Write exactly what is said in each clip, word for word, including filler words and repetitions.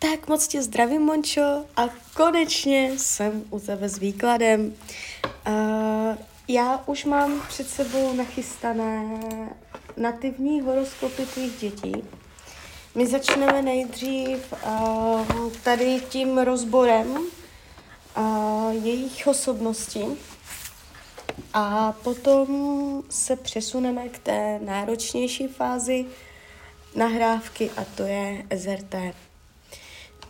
Tak moc tě zdravím, Mončo, a konečně jsem u tebe s výkladem. Uh, já už mám před sebou nachystané nativní horoskopy tvých dětí. My začneme nejdřív uh, tady tím rozborem uh, jejich osobnosti a potom se přesuneme k té náročnější fázi nahrávky, a to je S R T.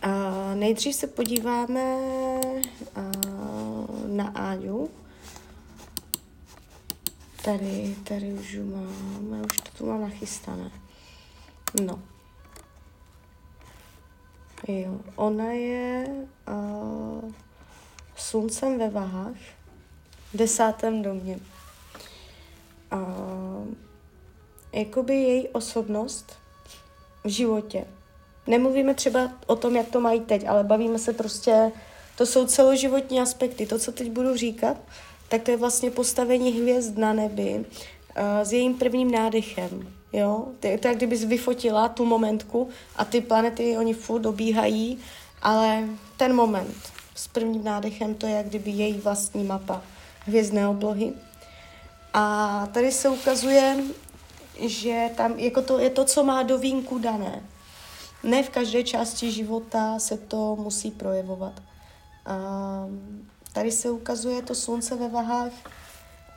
Uh, nejdřív se podíváme uh, na Áňu. Tady, tady už mám, já už to tu mám nachystané. No. Jo, ona je uh, sluncem ve vahách, v desátém domě. Uh, jakoby její osobnost v životě. Nemluvíme třeba o tom, jak to mají teď, ale bavíme se prostě, to jsou celoživotní aspekty. To, co teď budu říkat, tak to je vlastně postavení hvězd na nebi uh, s jejím prvním nádechem. Jo? Ty, to je, kdyby jsi vyfotila tu momentku a ty planety, oni furt dobíhají, ale ten moment s prvním nádechem, to je jak kdyby její vlastní mapa hvězdné oblohy. A tady se ukazuje, že tam jako to, je to, co má do vínku dané. Ne v každé části života se to musí projevovat. A tady se ukazuje to slunce ve vahách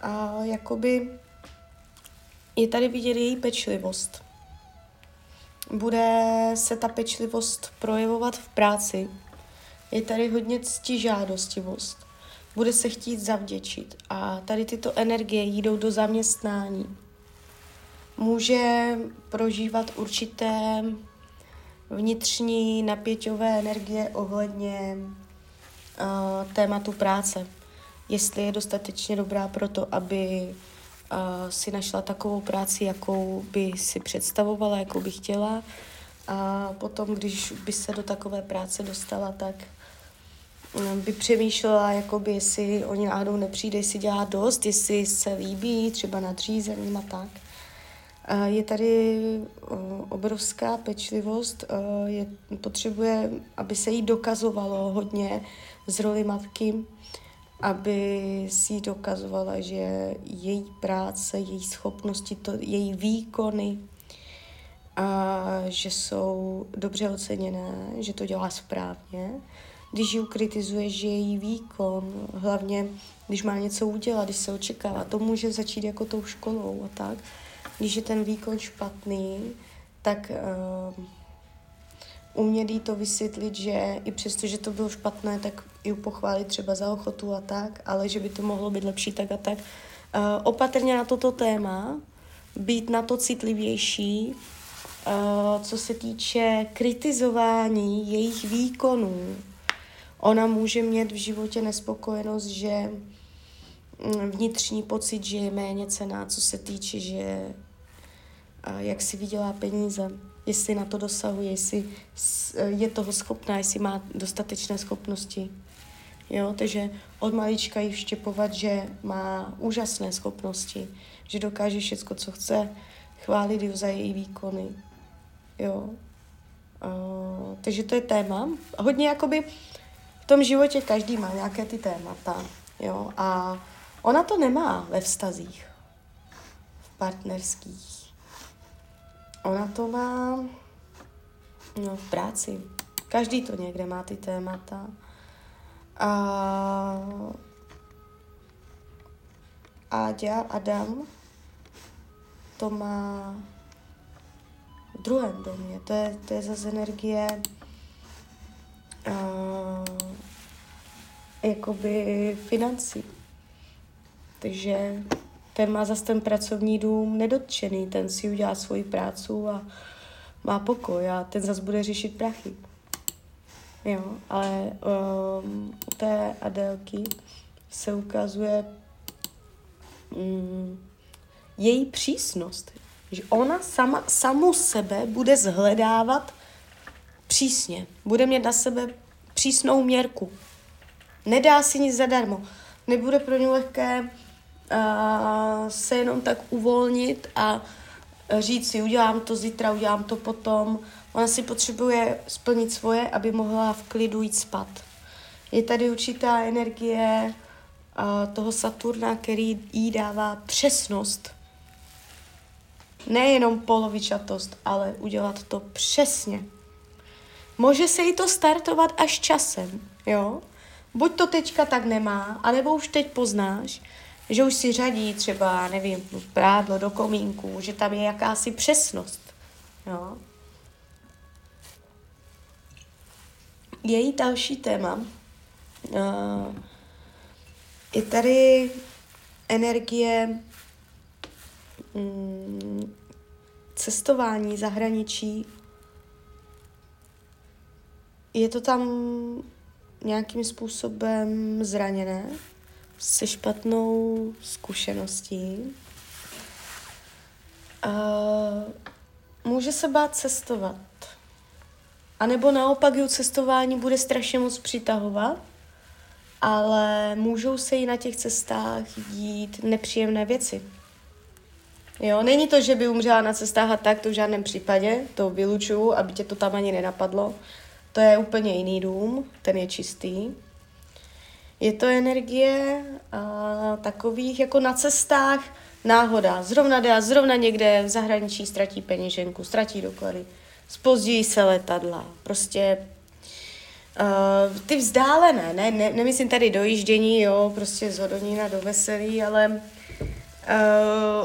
a jakoby je tady vidět její pečlivost. Bude se ta pečlivost projevovat v práci. Je tady hodně ctižádostivost. Bude se chtít zavděčit a tady tyto energie jdou do zaměstnání. Může prožívat určité vnitřní napěťové energie ohledně uh, tématu práce. Jestli je dostatečně dobrá pro to, aby uh, si našla takovou práci, jakou by si představovala, jakou by chtěla. A potom, když by se do takové práce dostala, tak um, by přemýšlela, jakoby, jestli oni náhodou nepřijde, jestli dělá dost, jestli se líbí, třeba nadřízeným a tak. Je tady obrovská pečlivost, je, potřebuje, aby se jí dokazovalo hodně z roli matky, aby si dokazovala, že její práce, její schopnosti, to, její výkony, a že jsou dobře oceněné, že to dělá správně. Když ji kritizuje, že její výkon, hlavně když má něco udělat, když se očekává, to může začít jako tou školou a tak. Když je ten výkon špatný, tak uh, umět jí to vysvětlit, že i přesto, že to bylo špatné, tak ji pochválit třeba za ochotu a tak, ale že by to mohlo být lepší tak a tak. Uh, opatrně na toto téma, být na to citlivější, uh, co se týče kritizování jejich výkonů. Ona může mít v životě nespokojenost, že vnitřní pocit, že je méně cená, co se týče, že jak si vydělá peníze, jestli na to dosahuje, jestli je toho schopná, jestli má dostatečné schopnosti. Jo, takže od malička jí vštěpovat, že má úžasné schopnosti, že dokáže všechno, co chce, chválit ji za její výkony. Jo. Uh, takže to je téma. Hodně jakoby v tom životě každý má nějaké ty témata. Jo, a ona to nemá ve vztazích, v partnerských. Ona to má no, v práci. Každý to někde má, ty témata. A Áďa, Adam to má v druhém domě. To je, to je zase energie a, jakoby financí. Takže ten má zase ten pracovní dům nedotčený, ten si udělá svoji práci a má pokoj a ten zase bude řešit prachy. Jo, ale um, u té Adélky se ukazuje um, její přísnost, že ona sama, samu sebe bude zhledávat přísně, bude mít na sebe přísnou měrku. Nedá si nic zadarmo, nebude pro ně lehké a se jenom tak uvolnit a říct si, udělám to zítra, udělám to potom, Ona si potřebuje splnit svoje, aby mohla v klidu jít spát. Je tady určitá energie toho Saturna, který jí dává přesnost. Nejenom polovičatost, ale udělat to přesně. Může se jí to startovat až časem, jo? Buď to teďka tak nemá, anebo už teď poznáš, že už si řadí třeba, nevím, prádlo do komínku, že tam je jakási přesnost, jo? Její další téma. Uh, je tady energie um, cestování, zahraničí. Je to tam nějakým způsobem zraněné, se špatnou zkušeností. Uh, může se bát cestovat. A nebo naopak ju cestování bude strašně moc přitahovat, ale můžou se jí na těch cestách dít nepříjemné věci. Jo, není to, že by umřela na cestách a tak, to v žádném případě, to vylučuju, aby tě to tam ani nenapadlo. To je úplně jiný dům, ten je čistý. Je to energie a, takových jako na cestách náhoda. Zrovna jde a zrovna někde v zahraničí ztratí peněženku, ztratí doklady. Zpozdí se letadla, prostě uh, ty vzdálené, ne, ne, nemyslím tady dojíždění, jo, prostě z Hodonína do Veselí, ale uh,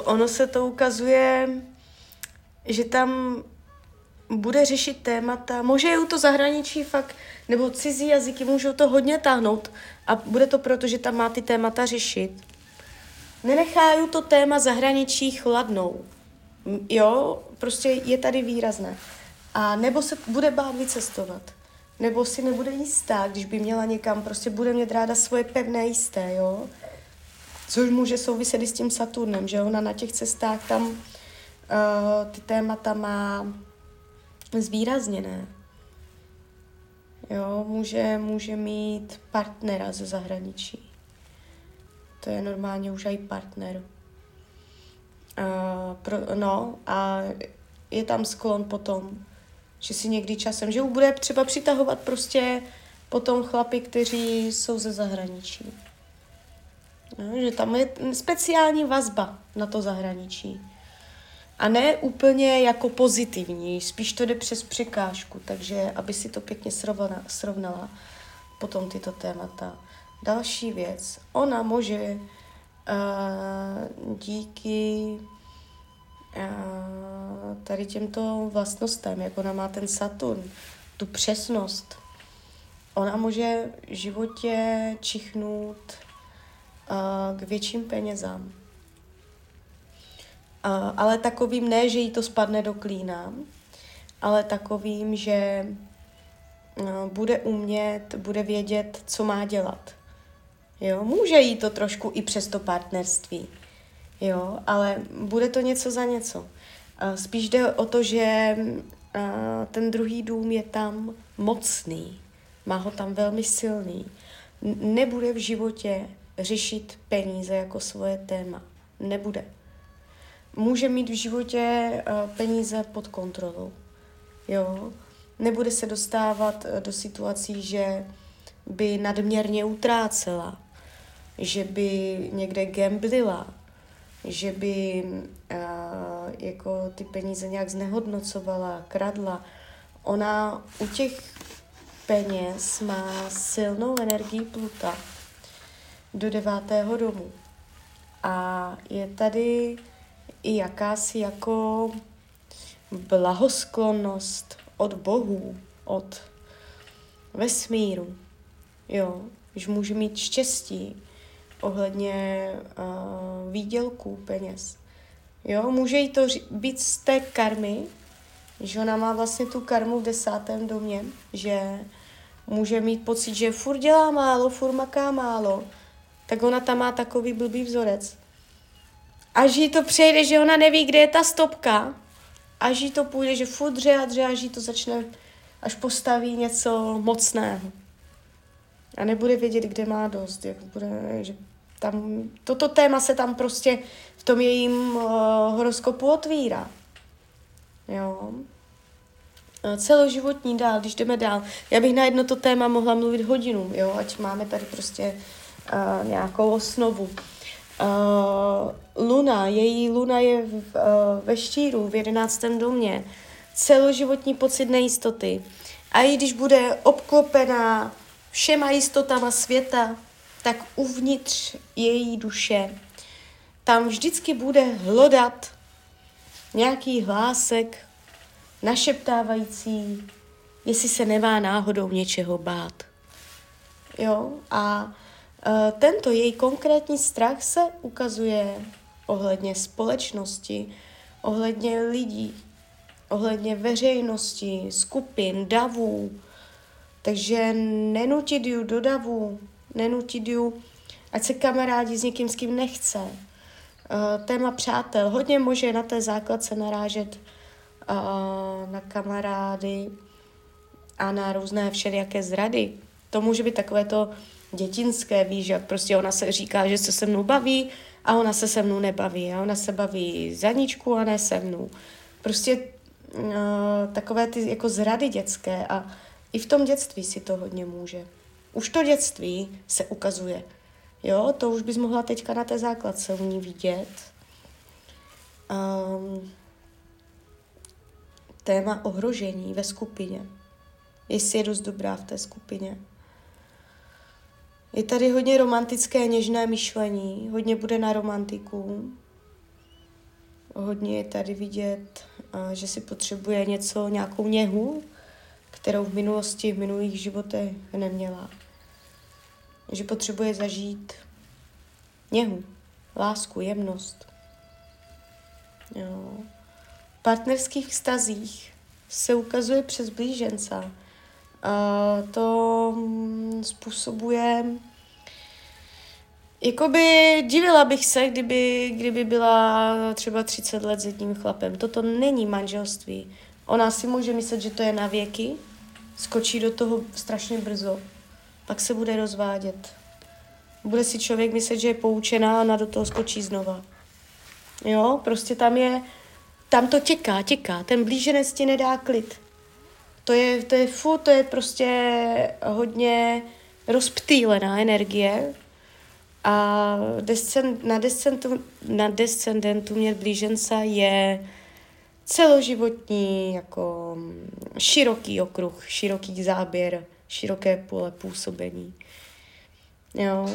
ono se to ukazuje, že tam bude řešit témata, možná je to zahraničí fakt, nebo cizí jazyky, můžou to hodně táhnout a bude to proto, že tam má ty témata řešit. Nenechá to téma zahraničí chladnou, jo, prostě je tady výrazné. A nebo se bude bát vycestovat, nebo si nebude jistá, když by měla někam, prostě bude mít ráda svoje pevné jisté, jo. Což může souviset i s tím Saturnem, že ona na těch cestách tam uh, ty témata má zvýrazněné. Jo, může, může mít partnera ze zahraničí. To je normálně už i partner. Uh, pro, no a je tam sklon potom, že si někdy časem, že bude třeba přitahovat prostě potom chlapy, kteří jsou ze zahraničí. No, že tam je speciální vazba na to zahraničí. A ne úplně jako pozitivní, spíš to jde přes překážku, takže aby si to pěkně srovna, srovnala potom tyto témata. Další věc, ona může uh, díky tady těmto vlastnostem, jak ona má ten Saturn, tu přesnost. Ona může v životě čichnout uh, k větším penězám. Uh, ale takovým ne, že jí to spadne do klína, ale takovým, že uh, bude umět, bude vědět, co má dělat. Jo? Může jí to trošku i přes to partnerství. Jo, ale bude to něco za něco. Spíš jde o to, že ten druhý dům je tam mocný, má ho tam velmi silný. Nebude v životě řešit peníze jako svoje téma. Nebude. Může mít v životě peníze pod kontrolou. Jo, nebude se dostávat do situací, že by nadměrně utrácela, že by někde gamblila, že by uh, jako ty peníze nějak znehodnocovala, kradla. Ona u těch peněz má silnou energii Pluta do devátého domu. A je tady i jakási jako blahosklonnost od bohů, od vesmíru. Jo, že může mít štěstí ohledně uh, výdělků peněz. Jo, může jí to ří- být z té karmy, že ona má vlastně tu karmu v desátém domě, že může mít pocit, že furt dělá málo, furt maká málo, tak ona tam má takový blbý vzorec. Až jí to přejde, že ona neví, kde je ta stopka, až jí to půjde, že furt dře a dře, až jí to začne, až postaví něco mocného. A nebude vědět, kde má dost. Jak bude, že tam, toto téma se tam prostě v tom jejím uh, horoskopu otvírá. Jo. celoživotní dál, když jdeme dál. Já bych na jedno to téma mohla mluvit hodinu, jo, ať máme tady prostě uh, nějakou osnovu. Uh, luna, její luna je v, uh, ve štíru, v jedenáctém domě. Celoživotní pocit nejistoty. A i když bude obklopená všema jistotama světa, tak uvnitř její duše tam vždycky bude hlodat nějaký hlásek našeptávající, jestli se nemá náhodou něčeho bát. Jo? A e, tento její konkrétní strach se ukazuje ohledně společnosti, ohledně lidí, ohledně veřejnosti, skupin, davů. Takže nenutit ju do davu, nenutit ju, ať se kamarádi s někým, s kým nechce. Uh, téma přátel. Hodně může na té základce narážet uh, na kamarády a na různé všelijaké zrady. To může být takové to dětinské, víš, jak prostě ona se říká, že se se mnou baví a ona se se mnou nebaví. A ona se baví za Ničku a ne se mnou. Prostě uh, takové ty jako zrady dětské a i v tom dětství si to hodně může. Už to dětství se ukazuje. Jo, to už bys mohla teďka na té základce u ní vidět. Um, téma ohrožení ve skupině. Jestli je dost dobrá v té skupině. Je tady hodně romantické, něžné myšlení. Hodně bude na romantiku. Hodně je tady vidět, uh, že si potřebuje něco, nějakou něhu, kterou v minulosti, v minulých životech neměla. Že potřebuje zažít něhu, lásku, jemnost. Jo. V partnerských vztazích se ukazuje přes blíženca. A to způsobuje... Jakoby divila bych se, kdyby, kdyby byla třeba třicet let s jedním chlapem. Toto není manželství. Ona si může myslet, že to je na věky, skočí do toho strašně brzo. Pak se bude rozvádět. Bude si člověk myslet, že je poučená a ona do toho skočí znova. Jo, prostě tam je, tam to těká, těká. Ten blíženec ti nedá klid. To je, to je fu, to je prostě hodně rozptýlená energie. A descend, na, descentu, na descendentu mě blíženca je celoživotní, jako široký okruh, široký záběr, široké pole působení. Jo.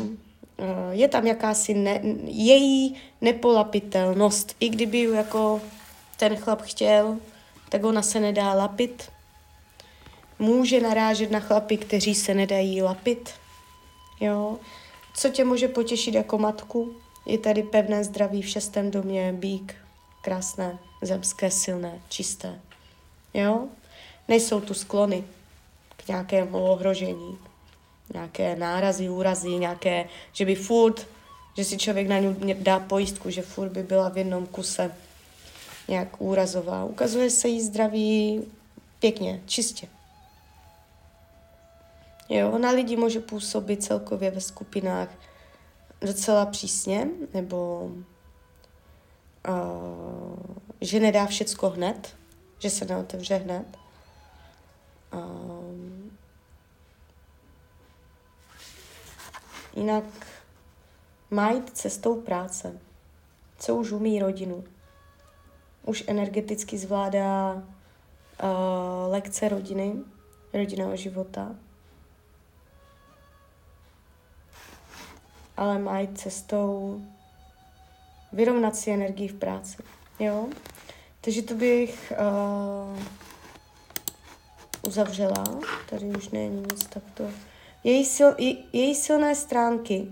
Je tam jakási ne, její nepolapitelnost. I kdyby ju jako ten chlap chtěl, tak ona se nedá lapit. Může narážet na chlapy, kteří se nedají lapit. Jo. Co tě může potěšit jako matku? Je tady pevné zdraví v šestém domě, bík, krásné, zemské, silné, čisté. Jo? Nejsou tu sklony k nějakému ohrožení, nějaké nárazy, úrazy, nějaké, že by furt, že si člověk na ní dá pojistku, že furt by byla v jednom kuse nějak úrazová. Ukazuje se jí zdraví pěkně, čistě. Jo, na lidi může působit celkově ve skupinách docela přísně, nebo Uh, že nedá všecko hned, že se neotevře hned. Uh, jinak má jít cestou práce, co už umí rodinu. Už energeticky zvládá uh, lekce rodiny, rodinného života. Ale má jít cestou vyrovnat si energii v práci, jo. Takže to bych uh, uzavřela. Tady už není nic takto. Její, sil, je, její silné stránky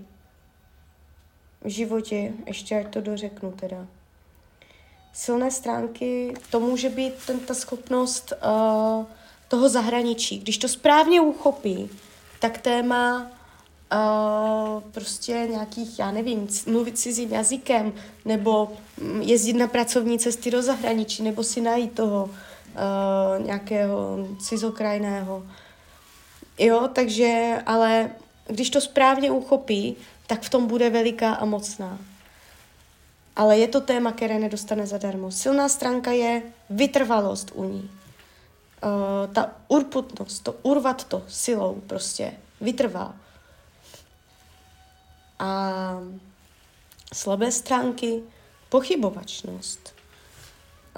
v životě, ještě ať to dořeknu teda. Silné stránky, to může být ten, ta schopnost uh, toho zahraničí. Když to správně uchopí, tak téma... Uh, prostě nějakých, já nevím, mluvit cizím jazykem, nebo jezdit na pracovní cesty do zahraničí, nebo si najít toho uh, nějakého cizokrajného. Jo, takže, ale když to správně uchopí, tak v tom bude veliká a mocná. Ale je to téma, které nedostane zadarmo. Silná stránka je vytrvalost u ní. uh, ta urputnost, to urvat to silou prostě vytrvá. A slabé stránky, pochybovačnost,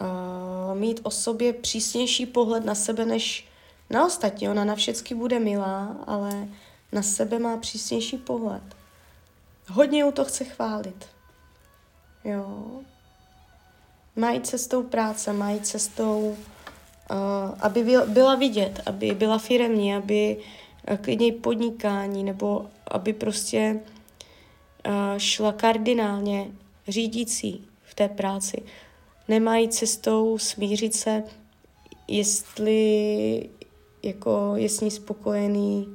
uh, mít o sobě přísnější pohled na sebe než na ostatní. Ona na všechny bude milá, ale na sebe má přísnější pohled. Hodně ju to chce chválit. Jo. Mají cestou práce, mají cestou, uh, aby byla vidět, aby byla firemní, aby uh, klidně podnikání, nebo aby prostě uh, šla kardinálně řídící v té práci. Nemají cestou smířit se, jestli jako je s ní spokojený,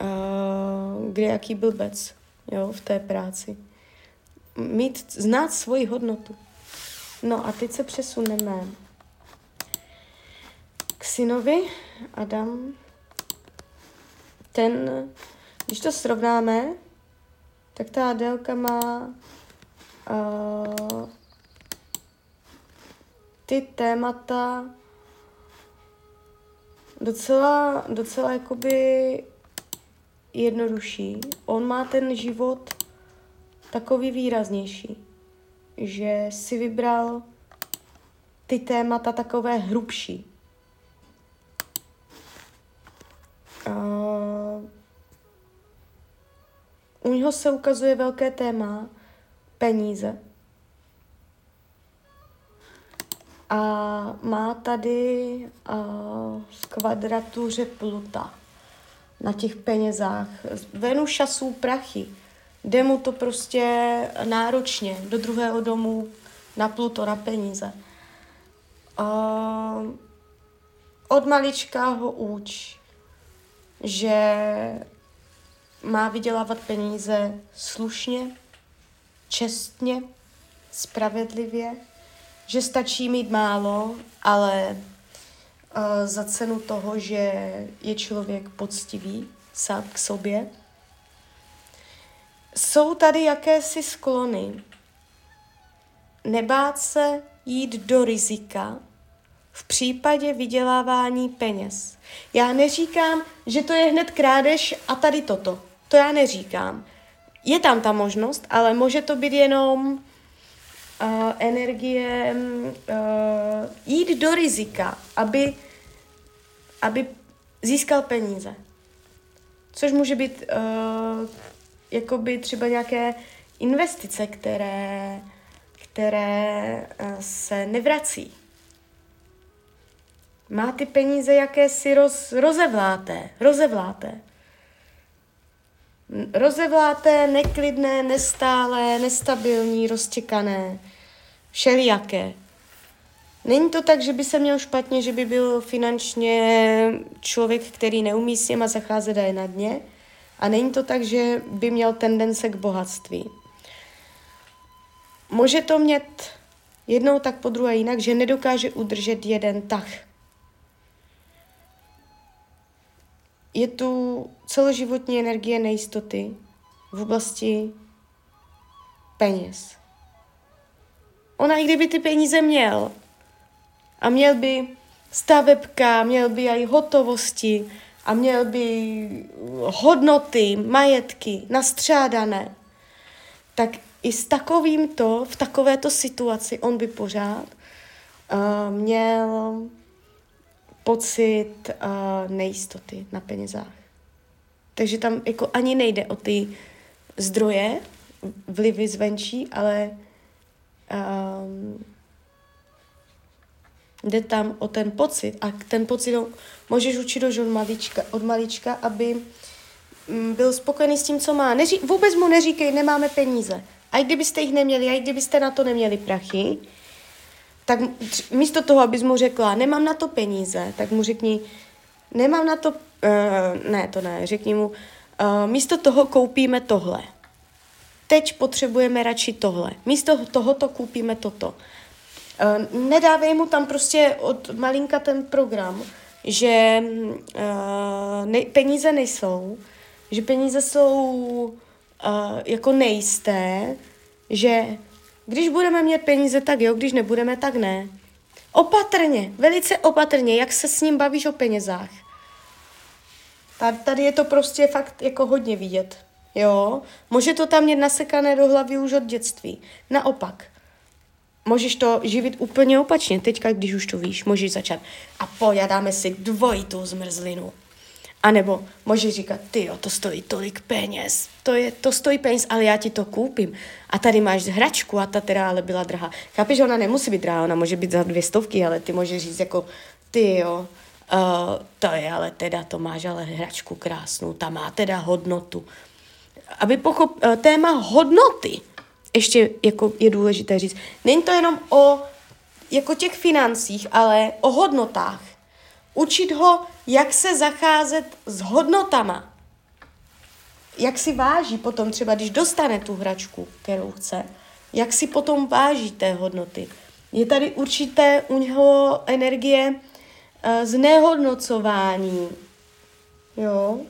uh, kde jaký blbec, jo, v té práci. Mít, znát svoji hodnotu. No a teď se přesuneme k synovi Adam. Ten, když to srovnáme, tak ta Adélka má uh, ty témata docela, docela jakoby jednodušší. On má ten život takový výraznější, že si vybral ty témata takové hrubší. Uh, u něho se ukazuje velké téma peníze. A má tady uh, v kvadratuře Pluta na těch penězách. Venuša jsou prachy. Jde mu to prostě náročně do druhého domu, na Pluto, na peníze. Uh, od malička ho uč, že má vydělávat peníze slušně, čestně, spravedlivě, že stačí mít málo, ale uh, za cenu toho, že je člověk poctivý sám k sobě. Jsou tady jakési sklony. Nebát se jít do rizika v případě vydělávání peněz. Já neříkám, že to je hned krádež a tady toto. To já neříkám. Je tam ta možnost, ale může to být jenom uh, energie uh, jít do rizika, aby, aby získal peníze. Což může být... Uh, jakoby třeba nějaké investice, které, které se nevrací. Má ty peníze jakési roz, rozevláté, rozevláté. Rozevláté, neklidné, nestálé, nestabilní, roztěkané, všelijaké. Není to tak, že by se měl špatně, že by byl finančně člověk, který neumí s něma zacházet a je na dně. A není to tak, že by měl tendence k bohatství. Může to mít jednou tak po druhé jinak, že nedokáže udržet jeden tah. Je tu celoživotní energie nejistoty v oblasti peněz. Ona, i kdyby ty peníze měl, a měl by stavebka, měl by i hotovosti, a měl by hodnoty, majetky nastřádané, tak i s takovýmto, v takovéto situaci on by pořád uh, měl pocit uh, nejistoty na penězách. Takže tam jako ani nejde o ty zdroje, vlivy zvenčí, ale um, jde tam o ten pocit a ten pocit můžeš učit už od malička, od malička, aby byl spokojený s tím, co má. Neří, vůbec mu neříkej, nemáme peníze. A i kdybyste jich neměli, a i kdybyste na to neměli prachy, tak místo toho, abys mu řekla, nemám na to peníze, tak mu řekni, nemám na to, uh, ne, to ne, řekni mu, uh, místo toho koupíme tohle. Teď potřebujeme radši tohle. Místo tohoto koupíme toto. Uh, nedávej mu tam prostě od malinka ten program, že uh, ne, peníze nejsou, že peníze jsou uh, jako nejisté, že když budeme mít peníze, tak jo, když nebudeme, tak ne. Opatrně, velice opatrně, jak se s ním bavíš o penězách. Tady je to prostě fakt jako hodně vidět. Jo, může to tam mít nasekané do hlavy už od dětství. Naopak, můžeš to živit úplně opačně. Teďka, když už to víš, můžeš začát. A pojď, dáme si dvojitou zmrzlinu. A nebo můžeš říkat, tyjo, to stojí tolik peněz, to, je, to stojí peněz, ale já ti to koupím. A tady máš hračku a ta teda ale byla drahá. Chápeš, ona nemusí být drahá, ona může být za dvě stovky, ale ty můžeš říct jako, tyjo, uh, to je ale teda, to máš ale hračku krásnou, ta má teda hodnotu. Aby pochop, uh, téma hodnoty, ještě jako je důležité říct, není to jenom o jako těch financích, ale o hodnotách. Učit ho, jak se zacházet s hodnotama. Jak si váží potom třeba, když dostane tu hračku, kterou chce, jak si potom váží té hodnoty. Je tady určité u něho energie e, znehodnocování. Jo.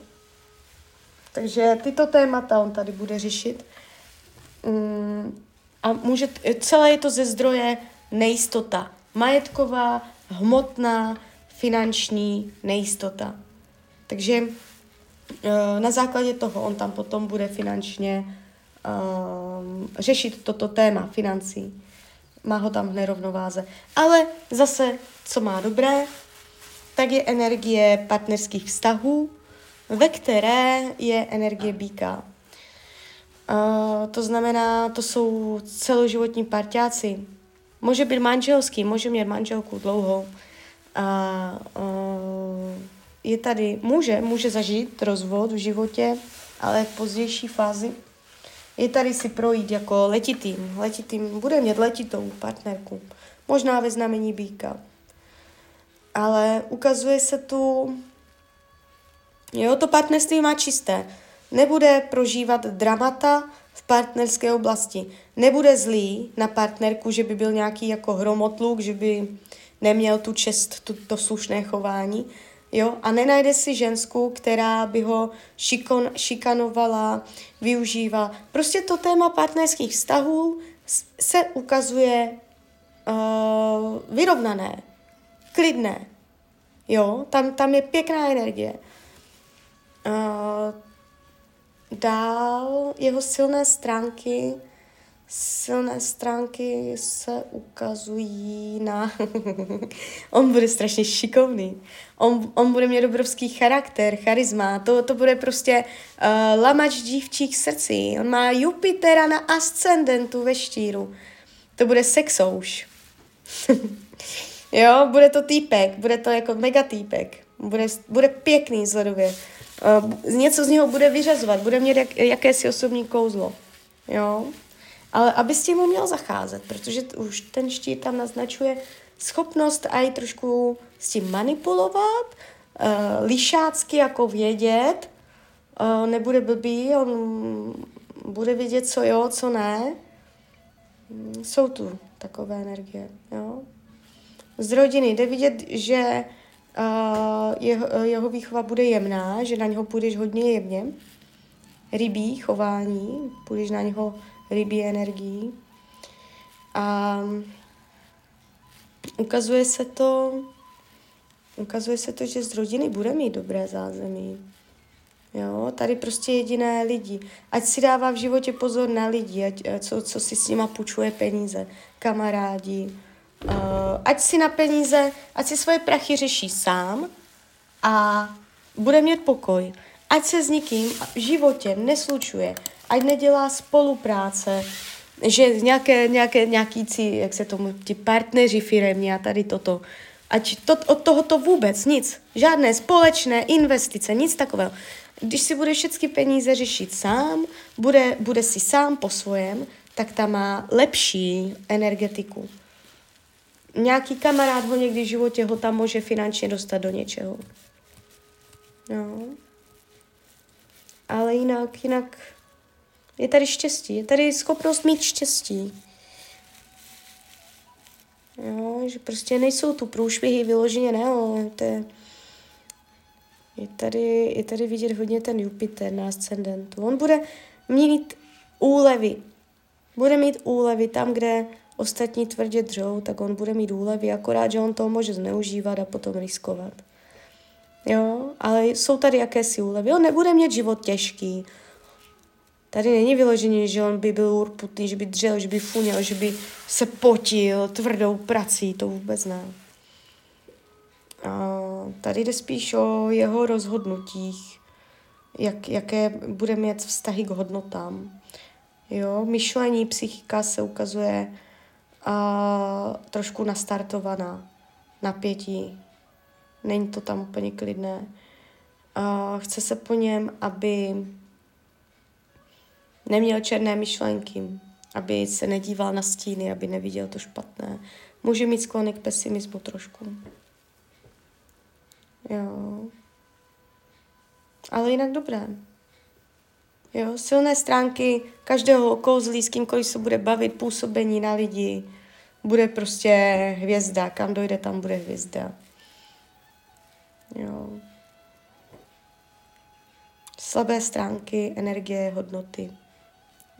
Takže tyto témata on tady bude řešit. Mm, a může, celé je to ze zdroje nejistota. Majetková, hmotná, finanční nejistota. Takže na základě toho on tam potom bude finančně um, řešit toto téma financí. Má ho tam v nerovnováze. Ale zase, co má dobré, tak je energie partnerských vztahů, ve které je energie býka. Uh, to znamená, to jsou celoživotní parťáci. Může být manželský, může mít manželku dlouhou. A je tady, může, může zažít rozvod v životě, ale v pozdější fázi. Je tady si projít jako letitým, letitým, bude mít letitou partnerku, možná ve znamení býka. Ale ukazuje se tu, jo, to partnerství má čisté. Nebude prožívat dramata v partnerské oblasti. Nebude zlý na partnerku, že by byl nějaký jako hromotluk, že by neměl tu čest, tu, to slušné chování, jo, a nenajde si ženskou, která by ho šikon, šikanovala, využívala. Prostě to téma partnerských vztahů se ukazuje uh, vyrovnané, klidné, jo, tam, tam je pěkná energie. Uh, dál jeho silné stránky Silné stránky se ukazují na... on bude strašně šikovný. On, on bude mít obrovský charakter, charisma. To, to bude prostě uh, lamač dívčích srdcí. On má Jupitera na ascendentu ve štíru. To bude sexouš. Jo, bude to týpek. Bude to jako mega týpek. Bude, bude pěkný vzhledově. Uh, něco z něho bude vyřazovat. Bude mít jak, jakési osobní kouzlo. Jo... Ale aby s tím uměl zacházet, protože t- už ten štír tam naznačuje schopnost aj trošku s tím manipulovat, uh, lišácky jako vědět, uh, nebude blbý, on bude vědět, co jo, co ne. Jsou tu takové energie, jo. Z rodiny jde vidět, že uh, jeho, jeho výchova bude jemná, že na něho půjdeš hodně jemně. Rybí chování, půjdeš na něho rybí energií. A ukazuje se to, ukazuje se to, že z rodiny bude mít dobré zázemí. Jo, tady prostě jediné lidi. Ať si dává v životě pozor na lidi, ať, co, co si s nima půjčuje peníze, kamarádi. Ať si na peníze, ať si svoje prachy řeší sám a bude mít pokoj. Ať se s nikým v životě neslučuje, ať nedělá spolupráce, že nějaké, nějaké, nějaký cí, jak se tomu, ti partneři firemní a tady toto. Ať to, od tohoto vůbec nic, žádné společné investice, nic takového. Když si bude všechny peníze řešit sám, bude, bude si sám po svojem, tak ta má lepší energetiku. Nějaký kamarád ho někdy v životě ho tam může finančně dostat do něčeho. No. Ale jinak, jinak... Je tady štěstí, je tady schopnost mít štěstí. Jo, že prostě nejsou tu průšvihy vyloženě, ne, ale to je, je, tady, je tady vidět hodně ten Jupiter na ascendentu. On bude mít úlevy. Bude mít úlevy tam, kde ostatní tvrdě dřou, tak on bude mít úlevy, akorát, že on toho může zneužívat a potom riskovat. Jo, ale jsou tady jakési úlevy. On nebude mít život těžký. Tady není vyloženě, že on by byl urputný, že by dřel, že by funěl, že by se potil tvrdou prací, to vůbec ne. A tady jde spíš o jeho rozhodnutích, jak, jaké bude mít vztahy k hodnotám. Jo, myšlení, psychika se ukazuje a, trošku nastartovaná, napětí. Není to tam úplně klidné. A, chce se po něm, aby neměl černé myšlenky, aby se nedíval na stíny, aby neviděl to špatné. Může mít sklony k pesimismu trošku. Jo. Ale jinak dobré. Jo, silné stránky každého kouzlí, s kýmkoliv se bude bavit, působení na lidi, bude prostě hvězda, kam dojde, tam bude hvězda. Jo. Slabé stránky, energie, hodnoty.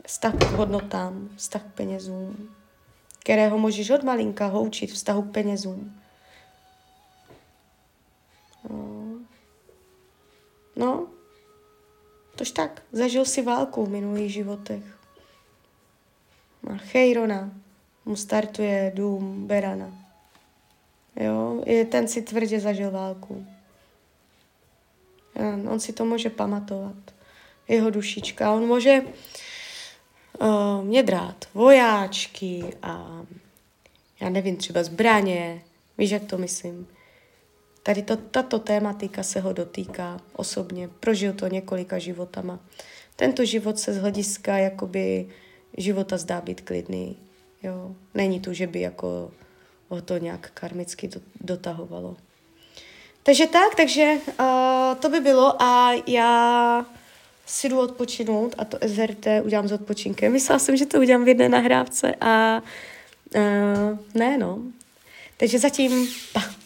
Vztah k hodnotám, vztah k penězům, kterého můžeš od malinka ho učit vztahu k penězům. No, tož tak, zažil si válku v minulých životech. A Cheirona mu startuje dům Berana. Jo, ten si tvrdě zažil válku. On si to může pamatovat, jeho dušička. On může uh, mě drát vojáčky a já nevím, třeba zbraně, víš, jak to myslím. Tady to, tato tématika se ho dotýká osobně. Prožil to několika životama. Tento život se z hlediska jakoby života zdá být klidný. Jo. Není tu, že by jako ho to nějak karmicky dotahovalo. Takže tak, takže uh, to by bylo a já si jdu odpočinout a to S R T udělám s odpočinkem. Myslela jsem, že to udělám v jedné nahrávce a uh, ne no. Takže zatím pa.